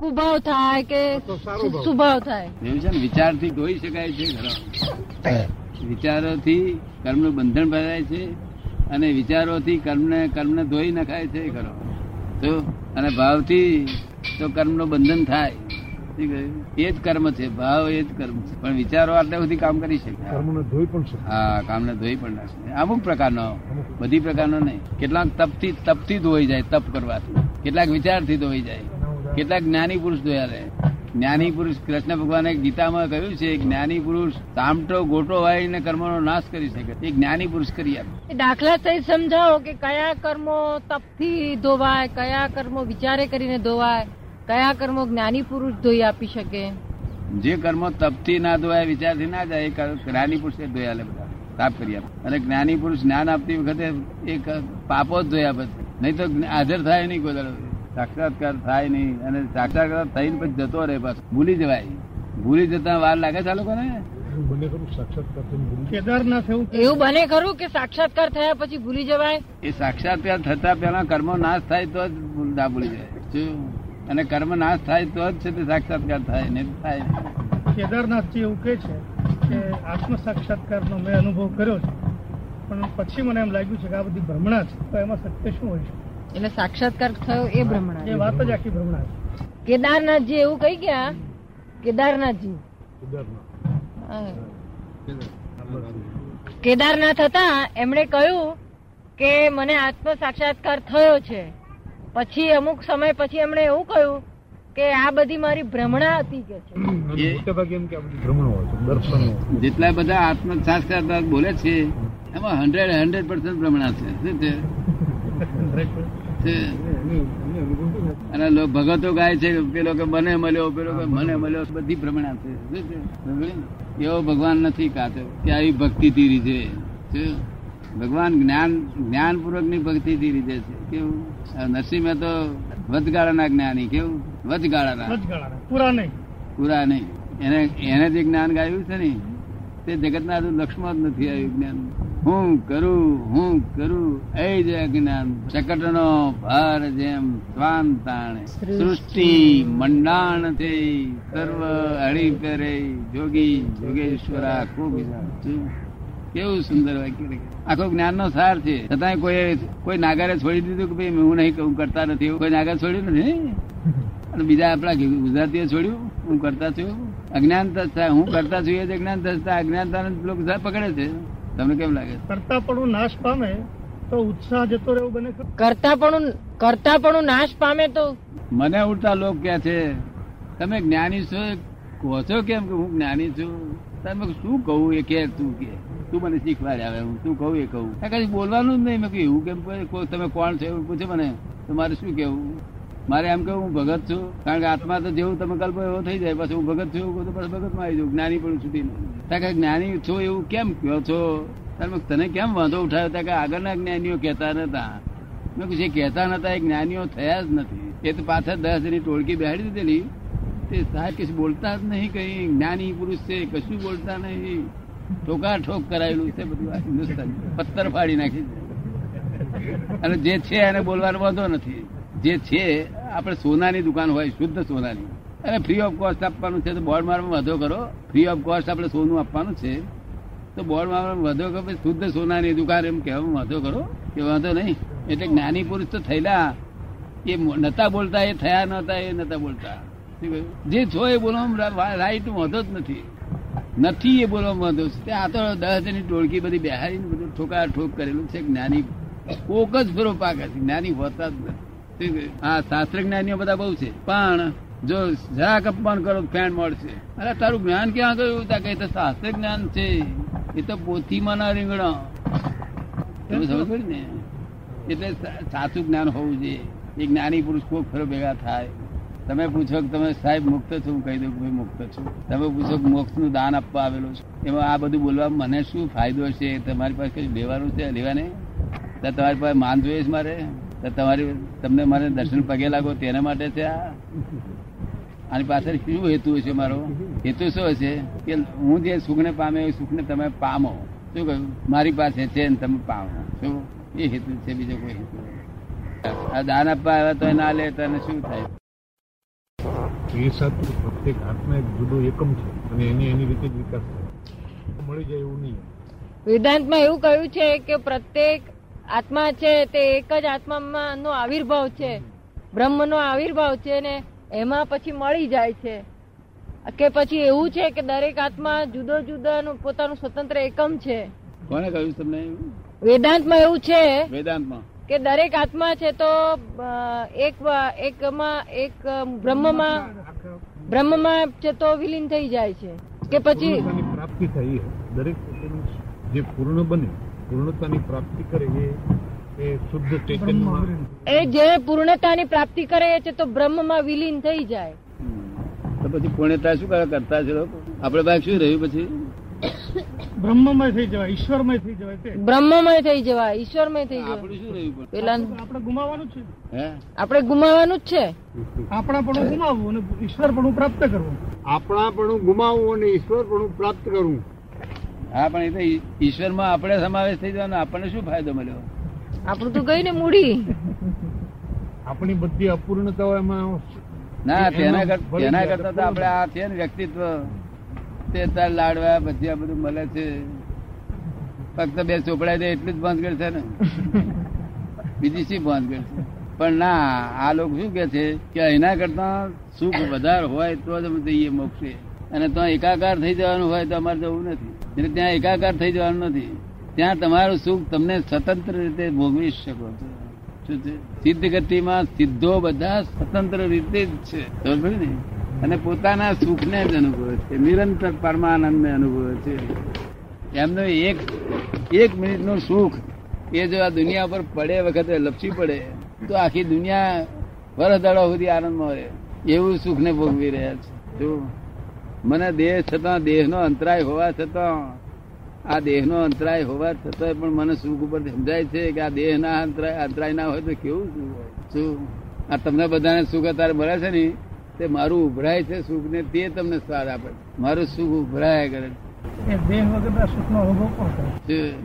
કુભાવ થાય કે સુભાવ થાય. વિચારથી ધોઈ શકાય છે, વિચારોથી કર્મનું બંધન ભરાય છે અને વિચારોથી કર્મને ધોઈ નખાય છે ખરો તો, અને ભાવથી તો કર્મનું બંધન થાય. એ જ કર્મ છે, ભાવ એ જ કર્મ છે, પણ વિચારો આટલા સુધી કામ કરી શકે. હા, કામને ધોઈ પણ નાખે. અમુક પ્રકારનો, બધી પ્રકારનો નહીં. કેટલાક તપથી ધોઈ જાય, તપ કરવાથી. કેટલાક વિચારથી ધોઈ જાય, કેટલાક જ્ઞાની પુરુષ ધોયા રહે. જ્ઞાની પુરુષ, કૃષ્ણ ભગવાને ગીતામાં કહ્યું છે, જ્ઞાની પુરુષ તામટો ગોટો વાળીને કર્મનો નાશ કરી શકે. એ જ્ઞાની પુરુષ કરી આપે. દાખલા સહિત સમજાવો કે કયા કર્મો તપથી ધોવાય, કયા કર્મો વિચારે કરીને ધોવાય, કયા કર્મો જ્ઞાની પુરુષ ધોઈ આપી શકે. જે કર્મો તપથી ના ધોવાય, વિચારથી ના જાય, એ જ્ઞાની પુરુષે ધોઈ આપે, બધા સાફ કરી આપે. અને જ્ઞાની પુરુષ જ્ઞાન આપતી વખતે એક પાપો જ ધોઈ આપે, નહીં તો હાજર થાય નહીં કોઈ દરરોજ. સાક્ષાત્કાર થાય નહીં, અને સાક્ષાત્કાર થઈને પછી જતો રહે, બસ ભૂલી જવાય. ભૂલી જતા વાર લાગે છે આ લોકોને. એવું બને ખરું કે સાક્ષાત્કાર થયા પછી ભૂલી જવાય? એ સાક્ષાત્કાર થતા પહેલા કર્મો નાશ થાય તો જ ના ભૂલી જાય, અને કર્મ નાશ થાય તો જ છે તે સાક્ષાત્કાર થાય, ને થાય. કેદારનાથજી એવું કહે છે કે આત્મ સાક્ષાત્કારનો મેં અનુભવ કર્યો છે, પણ પછી મને એમ લાગ્યું છે કે આ બધી ભ્રમણા છે, તો એમાં સત્ય શું હોય છે? એટલે સાક્ષાત્કાર થયો એ ભ્રમણા, વાત જ આખી ભ્રમણા. કેદારનાથજી એવું કહી ગયા. કેદારનાથ હતા, એમણે કહ્યું કે મને આત્મ સાક્ષાત્કાર થયો છે. પછી અમુક સમય પછી એમણે એવું કહ્યું કે આ બધી મારી ભ્રમણા હતી કે છે. જેટલા બધા આત્મ સાક્ષાત્કાર બોલે છે એમાં 100% ભ્રમણા છે. શું છે? અને ભગતો ગાય છે, પેલો કે મને મળ્યો, પેલો કે મને મળ્યો, બધી ભ્રમણા છે. એવો ભગવાન નથી કાતો કે આવી ભક્તિ થી રીઝે છે. ભગવાન જ્ઞાનપૂર્વક ની ભક્તિ થી રીઝે છે. કેવું? નરસિંહ તો વચગાળાના જ્ઞાની. કેવું? વચગાળાના, પૂરા નહીં. એને જે જ્ઞાન ગાયું છે ને તે જગતના લક્ષ્મણ જ નથી આવ્યું જ્ઞાન. હું કરું એ જ અજ્ઞાન. શકટ નો ભાર જેમ શ્વાન તાણે, સૃષ્ટિ મંડાણ થઈ, સર્વ હળી પેરે જોગી જોગેશ્વરા. ખૂબ કેવું સુંદર વાક્ય. આખો જ્ઞાન નો સાર છે. છતાંય કોઈ નાગરે છોડી દીધું કે ભાઈ હું નહીં, હું કરતા નથી. કોઈ નાગર છોડ્યું નથી, અને બીજા આપડા ગુજરાતીઓ છોડ્યું હું કરતા છું. અજ્ઞાનતા થાય, હું કરતા છું એ જ અજ્ઞાનતા થાય. અજ્ઞાનતા પકડે છે. તમને કેમ લાગે? કરતાપણું નાશ પામે તો ઉત્સાહ જતો રહેવું બને. કરતાપણું નાશ પામે તો મને ઉડતા લોકો કહે છે તમે જ્ઞાની છો, કહો છો કેમ કે હું જ્ઞાની છું. તમે શું કહું એ કે તું મને શીખવાડે. હવે હું શું કહું એ કહું, કઈ બોલવાનું જ નહીં. મેં કહ્યું એવું કેમ? તમે કોણ છો એવું પૂછે મને તો મારે શું કેવું? મારે એમ કેવું હું ભગત છું, કારણ કે આત્મા તો જેવું તમે કલ્પો એવો થઈ જાય. પછી હું ભગત છું એવું તો પછી ભગતમાં આવી જાઉં, જ્ઞાની પણ સુધી કે જ્ઞાની છો એવું કેમ કહો છો? તને કેમ વાંધો ઉઠાવ્યો? ત્યાં કે આગળના જ્ઞાનીઓ કહેતા નતા. મેં જે કહેતા નતા એ જ્ઞાનીઓ થયા જ નથી. એ તો પાછળ 10 જણની ટોળકી બેહાડી દીધેલી. તે સાહેબ કશું બોલતા જ નહીં, કઈ જ્ઞાની પુરુષ છે કશું બોલતા નહીં. ઠોકાઠોક કરાયેલું છે બધું. આ હિન્દુસ્તાન પથ્થર ફાડી નાખી છે, અને જે છે એને બોલવાનો વાંધો નથી. જે છે આપણે સોનાની દુકાન હોય, શુદ્ધ સોનાની, અને ફ્રી ઓફ કોસ્ટ આપવાનું છે તો બોર્ડ મારવામાં વધો કરો. ફ્રી ઓફ કોસ્ટ આપણે સોનું આપવાનું છે તો બોર્ડ મારવામાં વધો કરો. શુદ્ધ સોનાની દુકાન એમ કહેવામાં વધો કરો કે વાંધો નહીં. એટલે જ્ઞાની પુરુષ તો થયેલા, એ નતા બોલતા, એ થયા નતા, એ નતા બોલતા. જે છો એ બોલવામાં રાઈટ વાંધો જ નથી એ બોલવામાં વાંધો છે. આ તો 10 જણની ટોળકી બધી બેહારીને બધું ઠોકાઠોક કરેલું છે. જ્ઞાની કોક જ ફેરો પાકે છે, જ્ઞાની હોતા જ નથી. હા, શાસ્ત્ર જ્ઞાનીઓ બધા બહુ છે, પણ જો જરાક અપમાન કરો ફેન મળશે. અરે તારું જ્ઞાન ક્યાં ગયું? તા કે શાસ્ત્ર જ્ઞાન છે, એ તો પોથીમાં ના રીંગણો. ને એટલે સાચું જ્ઞાન હોવું જોઈએ. એ જ્ઞાની પુરુષ કોક ફેરો ભેગા થાય. તમે પૂછો કે તમે સાહેબ મુક્ત છો? હું કહી દઉં કે મુક્ત છું. તમે પૂછો કે મોક્ષ નું દાન આપવા આવેલો છે, એમાં આ બધું બોલવા મને શું ફાયદો છે? તમારી પાસે કઈ લેવાનું છે? લેવાને તમારી પાસે માન જોઈએ છે મારે? તમારી તમને મારે દર્શન પગે લાગો તેના માટે છે. આની પાછળ શું હેતુ હશે? મારો હેતુ શું હશે કે હું જે સુખને પામે એ સુખને તમે પામો. શું કહ્યું? મારી પાસે છે ને તમે પામો. શું એ હેતુ છે? બીજો કોઈ હેતુ? આ દાન આપવા આવ્યા તો ના લે તો શું થાય? એ સાથે પ્રત્યેક આંખના એક જુદો એકમ છે અને એને એની રીતે જ વિકાસ થાય, મળી જાય એવું નહીં. વેદાંતમાં એવું કહ્યું છે કે પ્રત્યેક આત્મા છે તે એક જ આત્માનો આવિર્ભાવ છે, બ્રહ્મનો આવિર્ભાવ છે ને એમાં પછી મળી જાય છે. કે પછી એવું છે કે દરેક આત્મા જુદો જુદાનું પોતાનું સ્વતંત્ર એકમ છે. કોને કહ્યું તમને? વેદાંતમાં એવું છે, વેદાંતમાં કે દરેક આત્મા છે તો એક બ્રહ્મમાં છે તો વિલીન થઈ જાય છે. કે પછી પ્રાપ્તિ થઈ દરેક જે પૂર્ણ બને, પૂર્ણતાની પ્રાપ્તિ કરે એ શુદ્ધ ચૈતન્ય, એ જે પૂર્ણતાની પ્રાપ્તિ કરે છે તો બ્રહ્મમાં વિલીન થઈ જાય. તો પછી પૂર્ણતા શું કરતા છે લોકો? આપડે ભાઈ શું રહ્યું પછી? બ્રહ્મમય થઈ જવાય, ઈશ્વરમય થઈ જવાય, બ્રહ્મમય થઈ જવાય, ઈશ્વરમય થઈ જવાય. આપણે શું રહ્યું? પેલા આપણે ગુમાવવાનું છે. હે, આપણે ગુમાવવાનું જ છે. આપણા પણ ગુમાવવું અને ઈશ્વર પણ પ્રાપ્ત કરવું. આપણા પણ ગુમાવવું અને ઈશ્વર પણ પ્રાપ્ત કરવું. હા, પણ એ તો ઈશ્વરમાં આપણે સમાવેશ થઈ જવાનો, આપણને શું ફાયદો મળ્યો? આપણું તો ગઈ ને મૂડી, આપણી બધી અપૂર્ણતાઓ એમાં ના. તેના કરતા તો આપડે આ છે ને વ્યક્તિત્વ, તે તાર લાડવા પછી આ બધું મળે છે. ફક્ત બે ચોપડા દે એટલું જ ભાંજગળ છે ને, બીજી શી ભાંજગળ છે? પણ ના, આ લોકો શું કે છે કે એના કરતા સુખ વધારે હોય તો જ અમે જઈએ મોક્ષે. અને ત્યાં એકાકાર થઈ જવાનું હોય તો અમારે જવું નથી. એટલે ત્યાં એકાકાર થઈ જવાનું નથી, ત્યાં તમારું સુખ તમને સ્વતંત્ર રીતે ભોગવી શકો છો. સિદ્ધ ગતિમાં સિદ્ધો બધા સ્વતંત્ર રીતે જ છે, સમજ ને? અને પોતાના સુખને જ અનુભવે છે, નિરંતર પરમાનંદને અનુભવે છે. એમનો એક મિનિટનું સુખ એ જો આ દુનિયા પર પડે વખતે લપસી પડે તો આખી દુનિયા વરસદાળો સુધી આનંદમાં રહે, એવું સુખને ભોગવી રહ્યા છે. જો મને દેહ છતાં, દેહનો અંતરાય હોવા છતાં, આ દેહનો અંતરાય હોવા છતાં પણ મને સુખ ઉપર સમજાય છે કે આ દેહના અંતરાય ના હોય તો કેવું સુખ હોય. શું આ તમને બધાને સુખ અત્યારે મળે છે ને, તે મારું ઉભરાય છે સુખ ને, તે તમને સાર આપે. મારું સુખ ઉભરાય કરે છે.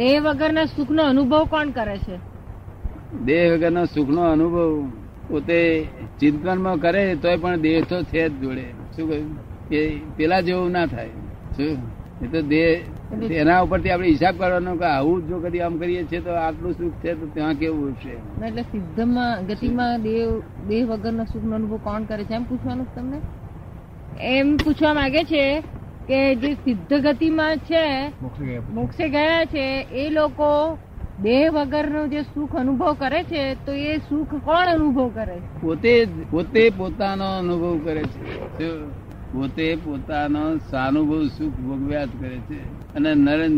દેહ વગરના સુખનો અનુભવ કોણ કરે છે? દેહ વગરના સુખનો અનુભવ કોણ કરે છે? દેહ વગરના સુખનો અનુભવ પોતે ચિંતનમાં કરે તોય પણ દેહ તો છે જ જોડે. શું કહ્યું? કે પેલા જેવું ના થાય. શું એ તો દેહ, એના ઉપરથી આપણે હિસાબ કરવાનો કે આવું જો કદી આમ કરીએ છીએ તો આટલું સુખ છે તો ત્યાં કેવું છે. એટલે સિદ્ધમાં ગતિમાં દેહ વગરનો સુખનો અનુભવ કોણ કરે છે એમ પૂછવાનું તમને? એમ પૂછવા માંગે છે કે જે સિદ્ધ ગતિમાં છે, મોક્ષે ગયા છે, એ લોકો દેહ વગરનો જે સુખ અનુભવ કરે છે તો એ સુખ કોણ અનુભવ કરે? પોતે પોતાનો અનુભવ કરે છે. પોતે પોતાનો સાનુભવ સુખ ભોગવ્યા જ કરે છે અને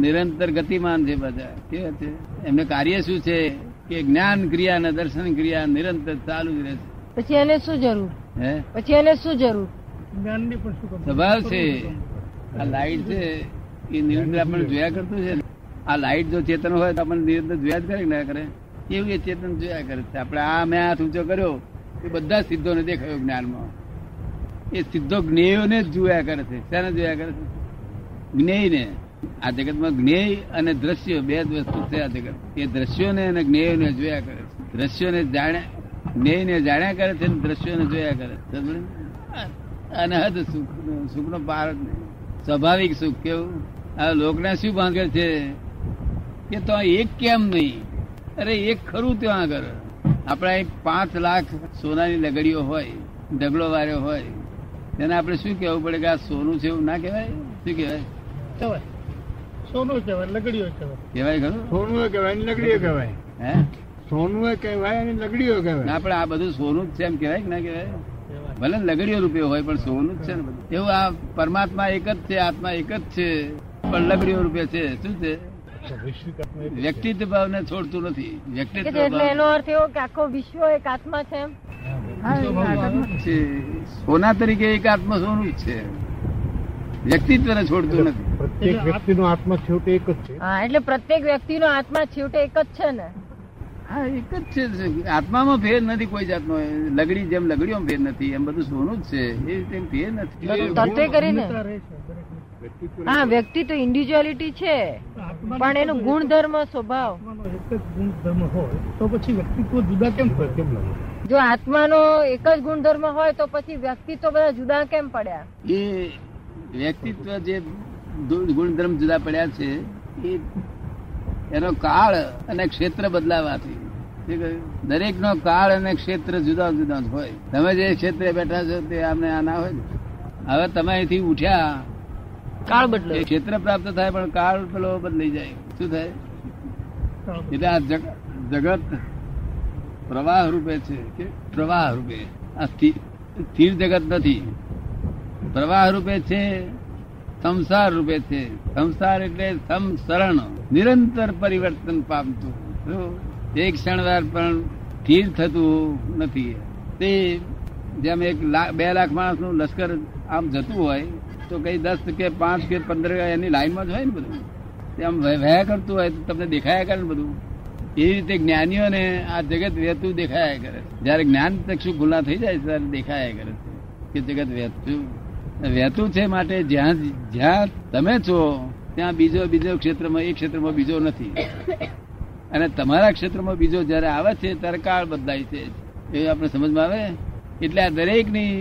નિરંતર ગતિમાન છે બધા. કેવા છે? એમને કાર્ય શું છે કે જ્ઞાન ક્રિયા અને દર્શન ક્રિયા નિરંતર ચાલુ જ રહે છે. પછી એને શું જરૂર? હે, પછી એને શું જરૂર? જ્ઞાનની પણ શું સ્વભાવ છે? આ લાઈટ છે એ નિરંતર આપણને જોયા કરતું છે. આ લાઈટ જો ચેતન હોય તો આપણને નિરંતર જોયા જ કરે ના કરે? એવું એ ચેતન જોયા કરે છે. આપણે આ મેં હાથ ઊંચો કર્યો એ બધા સિદ્ધોને દેખાયો જ્ઞાનમાં. એ સિદ્ધો જ્ઞેયોને જ જોયા કરે છે. શાને જોયા કરે છે? જ્ઞેયને. આ જગતમાં જ્ઞેય અને દ્રશ્યો બે જ વસ્તુ છે. આ જગત એ દ્રશ્યોને અને જ્ઞેયોને જોયા કરે છે. દ્રશ્યોને જાણ્યા, જ્ઞેયને જાણ્યા કરે છે અને દ્રશ્યોને જોયા કરે છે. અનહદ સુખ, સુખનો પાર નહીં. સ્વાભાવિક સુખ. કેવું? આ લોકને શું ભાંગે છે કે તો એક કેમ નહીં? અરે એક ખરું ત્યાં આગળ. આપણા અહીં 5 લાખ સોનાની લગડીઓ હોય, ઢગલો વાર્યો હોય, તેને આપણે શું કહેવું પડે કે આ સોનું છે? એવું ના કહેવાય. શું કહેવાય? સોનું કહેવાય, લગડીઓ કહેવાય. ખરું સોનું કહેવાય, લગડીઓ કહેવાય. હે, સોનું કહેવાય અને લગડીઓ કહેવાય. આપણે આ બધું સોનું જ છે એમ કહેવાય કે ના કહેવાય? ભલે લગડીઓ રૂપે હોય પણ સોનું જ છે ને બધું. એવું આ પરમાત્મા એક જ છે, આત્મા એક જ છે, પણ લગડીઓ રૂપે છે. શું છે? વ્યક્તિત્વ ભાવને છોડતું નથી. વ્યક્તિત્વ એટલે એનો અર્થ એવો કે આખો વિશ્વ એક આત્મા છે એમ? સોના તરીકે એક આત્મા સોનું જ છે, વ્યક્તિત્વને છોડતું નથી. પ્રત્યેક વ્યક્તિનો આત્મા છેવટે એક જ છે. હા, એટલે પ્રત્યેક વ્યક્તિનો આત્મા છેવટે એક જ છે ને? હા, એક જ છે. આત્મામાં ફેર નથી કોઈ જાતનો. લગડી જેમ લગડીઓમાં ફેર નથી, એમ બધું સોનું જ છે, એ રીતે ફેર નથી. તત્વે કરીને હા, વ્યક્તિ તો ઇન્ડિવિજ્યુઆલિટી છે પણ એનો ગુણધર્મ, સ્વભાવ એક જ ગુણધર્મ હોય તો પછી વ્યક્તિત્વ જુદા કેમ? જો આત્માનો એક જ ગુણધર્મ હોય તો પછી વ્યક્તિત્વ બધા જુદા કેમ પડ્યા? એ વ્યક્તિત્વ જે ગુણધર્મ જુદા પડ્યા છે એનો કાળ અને ક્ષેત્ર બદલાવાથી, દરેક નો કાળ અને ક્ષેત્ર જુદા જુદા હોય. તમે જે ક્ષેત્રે બેઠા છો તે આમને આ ના હોય. હવે તમે અહીંથી ઉઠ્યા, કાળ બદલાય, ક્ષેત્ર પ્રાપ્ત થાય પણ કાળ પેલો બદલાઈ જાય. શું થાય? એટલે આ જગત પ્રવાહ રૂપે છે કે પ્રવાહ રૂપે, આ સ્થિર જગત નથી. પ્રવાહ રૂપે છે, સંસાર રૂપે છે. સંસાર એટલે સંસરણ, નિરંતર પરિવર્તન પામતું, એક ક્ષણવાર પણ સ્થિર થતું નથી. તે જેમ 2 લાખ માણસ નું લશ્કર આમ જતું હોય તો કઈ 10 કે 5 કે 15 એની લાઈનમાં જ હોય ને, બધું આમ વહ્યા કરતું હોય તો તમને દેખાયા કરે ને બધું. એવી રીતે જ્ઞાનીઓને આ જગત વહેતું દેખાયા કરે. જયારે જ્ઞાન ચક્ષુ ખુલ્લા થઈ જાય ત્યારે દેખાયા કરે કે જગત વહેતું છે. માટે જ્યાં તમે છો ત્યાં બીજો ક્ષેત્રમાં, એક ક્ષેત્રમાં બીજો નથી. અને તમારા ક્ષેત્રમાં બીજો જયારે આવે છે ત્યારે કાળ બદલાય છે. એ આપણે સમજમાં આવે. એટલે આ દરેકની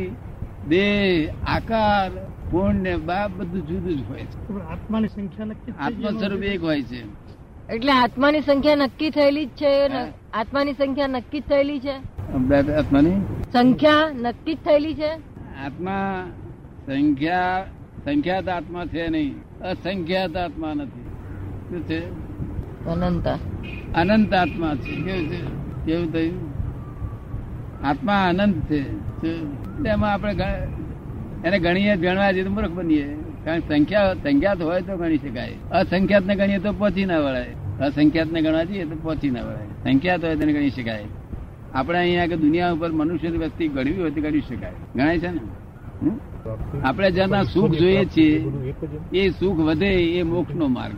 દેહ, આકાર, પુણ્ય, બાપ બધું જુદું જ હોય છે. આત્માની સંખ્યા નક્કી, આત્મા સ્વરૂપ એક હોય છે. એટલે આત્માની સંખ્યા નક્કી થયેલી જ છે. આત્માની સંખ્યા નક્કી થયેલી છે. આત્માની સંખ્યા નક્કી થયેલી છે. આત્મા સંખ્યા સંખ્યાત આત્મા છે નહીં, અસંખ્યાત આત્મા નથી. શું છે? અનંત આત્મા છે. કેવું છે? કેવું થયું? આત્મા અનંત છે. એમાં આપણે એને ગણીએ, ગણવા જઈએ તો મૂર્ખ બનીએ. કારણ સંખ્યાત હોય તો ગણી શકાય. અસંખ્યાત ને ગણીએ તો પહોંચી ના વળાય. અસંખ્યાત ને ગણવા જઈએ તો પહોંચી ના વળાય. સંખ્યાત હોય તેને ગણી શકાય. આપણે અહીંયા કે દુનિયા ઉપર મનુષ્ય વ્યક્તિ ગણવી હોય તો ગણી શકાય. ગણાય છે ને. આપણે જ્યાં સુખ જોઈએ છીએ એ સુખ વધે, એ મોક્ષ નો માર્ગ.